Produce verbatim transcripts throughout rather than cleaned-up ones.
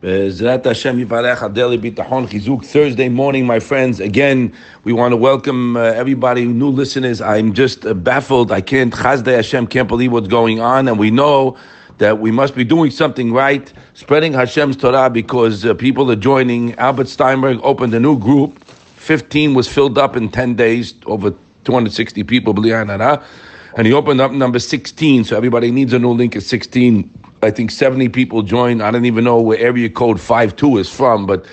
Bezrat Hashem Yivarech Adeli Bitachon Chizuk. Thursday morning, my friends. Again, we want to welcome uh, everybody, new listeners. I'm just uh, baffled. I can't, Chazdei Hashem, can't believe what's going on. And we know that we must be doing something right, spreading Hashem's Torah, because uh, people are joining. Albert Steinberg opened a new group. fifteen was filled up in ten days, over two hundred sixty people, and he opened up number sixteen, so everybody needs a new link at sixteen. I think seventy people joined. I don't even know where area code five two is from, but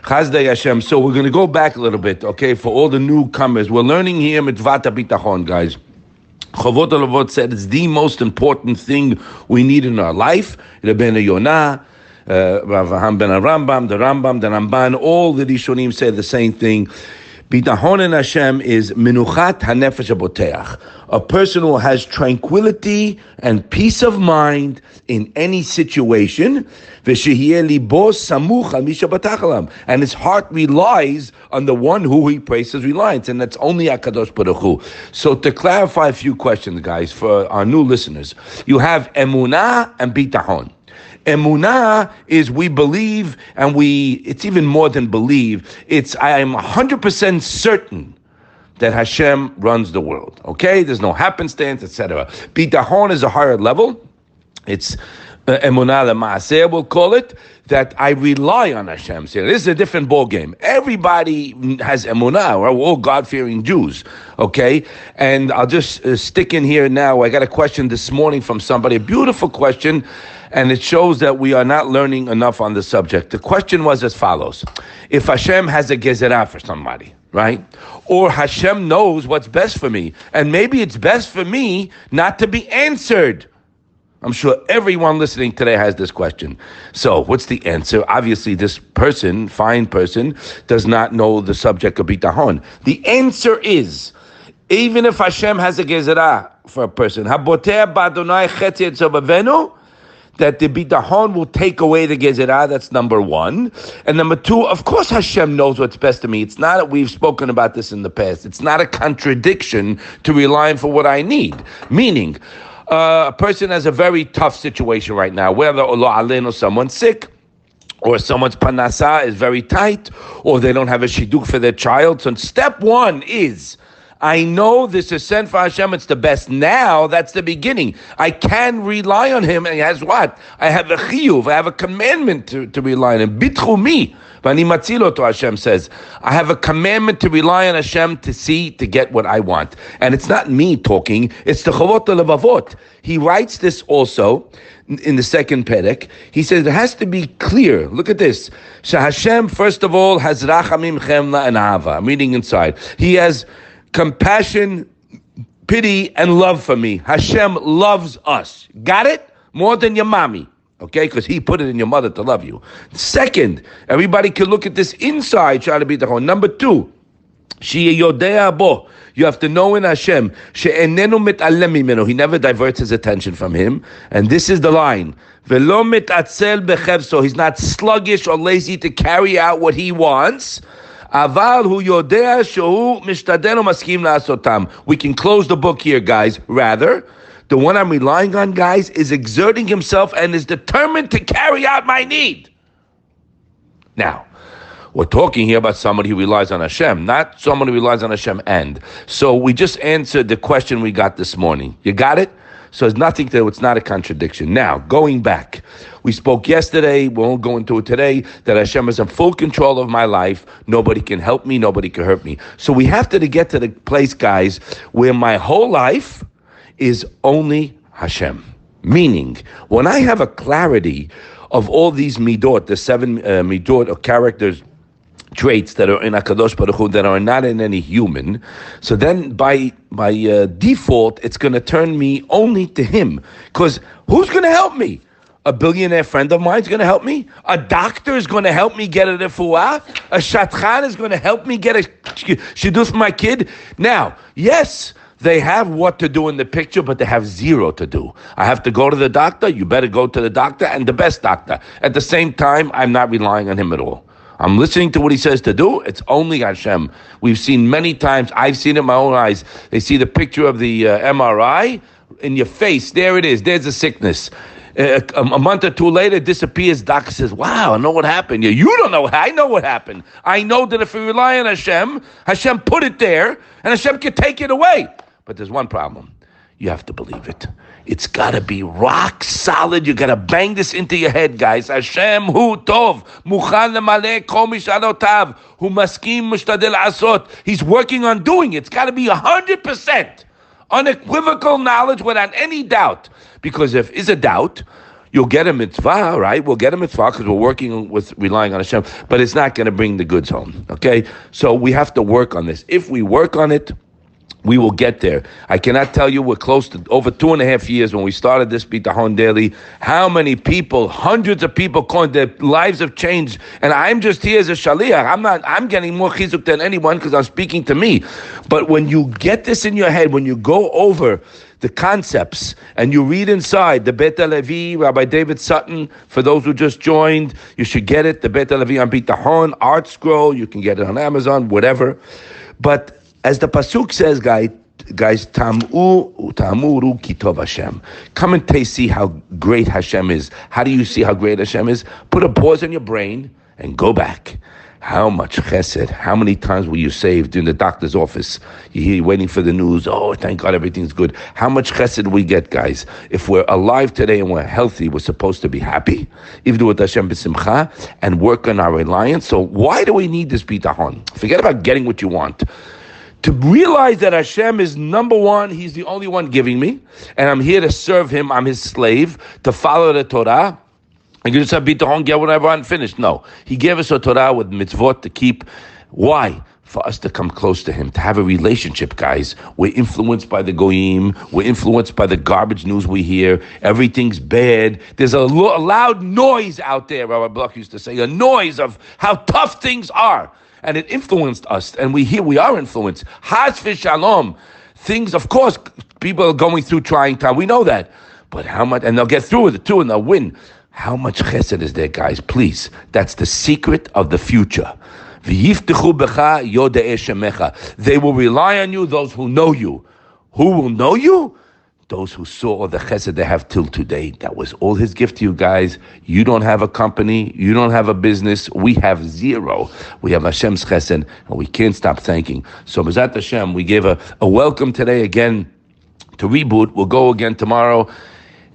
Chazdei Hashem. So we're going to go back a little bit, okay, for all the newcomers. We're learning here Mitzvat HaBitachon, guys. Chovot HaLevavot said it's the most important thing we need in our life. Rabbeinu Yonah, Rav Avraham ben Rambam, the Rambam, the Ramban, all the Rishonim say the same thing. Bitachon in Hashem is Menuchat HaNefesh HaBoteach. A person who has tranquility and peace of mind in any situation. And his heart relies on the one who he places reliance, and that's only HaKadosh Baruch Hu. So to clarify a few questions, guys, for our new listeners, you have Emunah and Bitachon. Emunah is we believe, and we, it's even more than believe, it's I am one hundred percent certain that Hashem runs the world, okay? There's no happenstance, et cetera. Bitachon is a higher level. It's uh, Emunah L'Maaseh, we'll call it, that I rely on Hashem. See, this is a different ballgame. Everybody has Emunah. We're all God-fearing Jews, okay? And I'll just uh, stick in here now. I got a question this morning from somebody, a beautiful question, and it shows that we are not learning enough on the subject. The question was as follows. If Hashem has a gezerah for somebody, right? Or Hashem knows what's best for me, and maybe it's best for me not to be answered. I'm sure everyone listening today has this question. So what's the answer? Obviously, this person, fine person, does not know the subject of bitachon. The answer is, even if Hashem has a gezerah for a person, haboter ba'adonai chetzi etzobavenu, that the bitachon will take away the gezerah. That's number one. And number two, of course Hashem knows what's best to me. It's not that we've spoken about this in the past. It's not a contradiction to relying for what I need. Meaning, uh, a person has a very tough situation right now, whether lo aleinu someone's sick, or someone's panasa is very tight, or they don't have a shidduch for their child. So step one is, I know this is sent for Hashem, it's the best now, that's the beginning. I can rely on Him, and as what? I have a chiyuv, I have a commandment to, to rely on Him. Bitchumi, v'ani matzilo to Hashem says, I have a commandment to rely on Hashem to see, to get what I want. And it's not me talking, it's the Chovot HaLevavot. He writes this also in the second perek. He says it has to be clear. Look at this. Hashem, first of all, has rachamim, chemla, and ahava. I'm reading inside. He has compassion, pity, and love for me. Hashem loves us. Got it? More than your mommy. Okay? Because He put it in your mother to love you. Second, everybody can look at this inside. Number two, you have to know in Hashem, He never diverts His attention from Him. And this is the line. He's not sluggish or lazy to carry out what He wants. We can close the book here, guys. Rather, the one I'm relying on, guys, is exerting himself and is determined to carry out my need. Now, we're talking here about somebody who relies on Hashem, not someone who relies on Hashem. And so we just answered the question we got this morning. You got it? So it's nothing to, it's not a contradiction. Now, going back, we spoke yesterday, we won't go into it today, that Hashem is in full control of my life. Nobody can help me, nobody can hurt me. So we have to get to the place, guys, where my whole life is only Hashem. Meaning, when I have a clarity of all these midot, the seven uh, midot or characters, traits that are in HaKadosh Baruch Hu that are not in any human, so then by by uh, default, it's going to turn me only to Him. Because who's going to help me? A billionaire friend of mine is going to help me? A doctor is going to help me get a refuah? A shatran is going to help me get a shidduch for my kid? Now, yes, they have what to do in the picture, but they have zero to do. I have to go to the doctor, you better go to the doctor, and the best doctor. At the same time, I'm not relying on Him at all. I'm listening to what He says to do. It's only Hashem. We've seen many times. I've seen it in my own eyes. They see the picture of the uh, M R I in your face. There it is. There's a sickness. a, a month or two later, disappears. Doctor says, wow, I know what happened. Yeah, you don't know. I know what happened. I know that if we rely on Hashem, Hashem put it there, and Hashem can take it away. But there's one problem. You have to believe it. It's got to be rock solid. You got to bang this into your head, guys. Hashem hu tov, mukhan lemaleh kol mishalotav, hu maskim mushtadel asot. He's working on doing it. It's got to be one hundred percent unequivocal knowledge without any doubt. Because if is a doubt, you'll get a mitzvah, right? We'll get a mitzvah because we're working with relying on Hashem. But it's not going to bring the goods home, okay? So we have to work on this. If we work on it, we will get there. I cannot tell you we're close to over two and a half years when we started this Bitachon Daily. How many people, hundreds of people, called their lives have changed, and I'm just here as a shaliach. I'm not. I'm getting more chizuk than anyone because I'm speaking to me. But when you get this in your head, when you go over the concepts, and you read inside the Beit HaLevi, Rabbi David Sutton, for those who just joined, you should get it. The Beit HaLevi on Bitachon, Art Scroll, you can get it on Amazon, whatever. But as the pasuk says, guys, guys, tamu tamu ru ki tov Hashem. Come and taste, see how great Hashem is. How do you see how great Hashem is? Put a pause in your brain and go back. How much chesed? How many times were you saved in the doctor's office? You're waiting for the news. Oh, thank God, everything's good. How much chesed we get, guys? If we're alive today and we're healthy, we're supposed to be happy. Ivdu et Hashem b'simcha and work on our reliance. So why do we need this bitachon? Forget about getting what you want. To realize that Hashem is number one, He's the only one giving me, and I'm here to serve Him, I'm His slave, to follow the Torah. I can just have bitachon, get whatever I'm finished. No. He gave us a Torah with mitzvot to keep. Why? For us to come close to Him, to have a relationship, guys. We're influenced by the goyim. We're influenced by the garbage news we hear. Everything's bad. There's a, lo- a loud noise out there, Rabbi Bloch used to say, a noise of how tough things are. And it influenced us, and we here we are influenced. Chas v'shalom, things. Of course, people are going through trying time. We know that, but how much? And they'll get through with it too, and they'll win. How much chesed is there, guys? Please, that's the secret of the future. V'yiftechu b'cha yodei shemecha. They will rely on you. Those who know you, who will know you. Those who saw the chesed they have till today. That was all His gift to you guys. You don't have a company. You don't have a business. We have zero. We have Hashem's chesed, and we can't stop thanking. So, B'ezrat Hashem, we gave a, a welcome today again to Reboot. We'll go again tomorrow.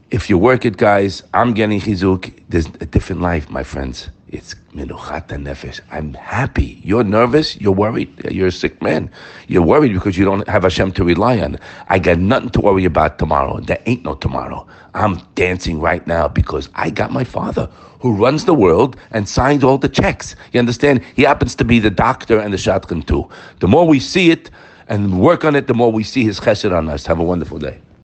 If you work it, guys, I'm getting chizuk. There's a different life, my friends. It's menuchat nefesh. I'm happy. You're nervous. You're worried. You're a sick man. You're worried because you don't have Hashem to rely on. I got nothing to worry about tomorrow. There ain't no tomorrow. I'm dancing right now because I got my Father who runs the world and signs all the checks. You understand? He happens to be the doctor and the shadchan too. The more we see it and work on it, the more we see His chesed on us. Have a wonderful day.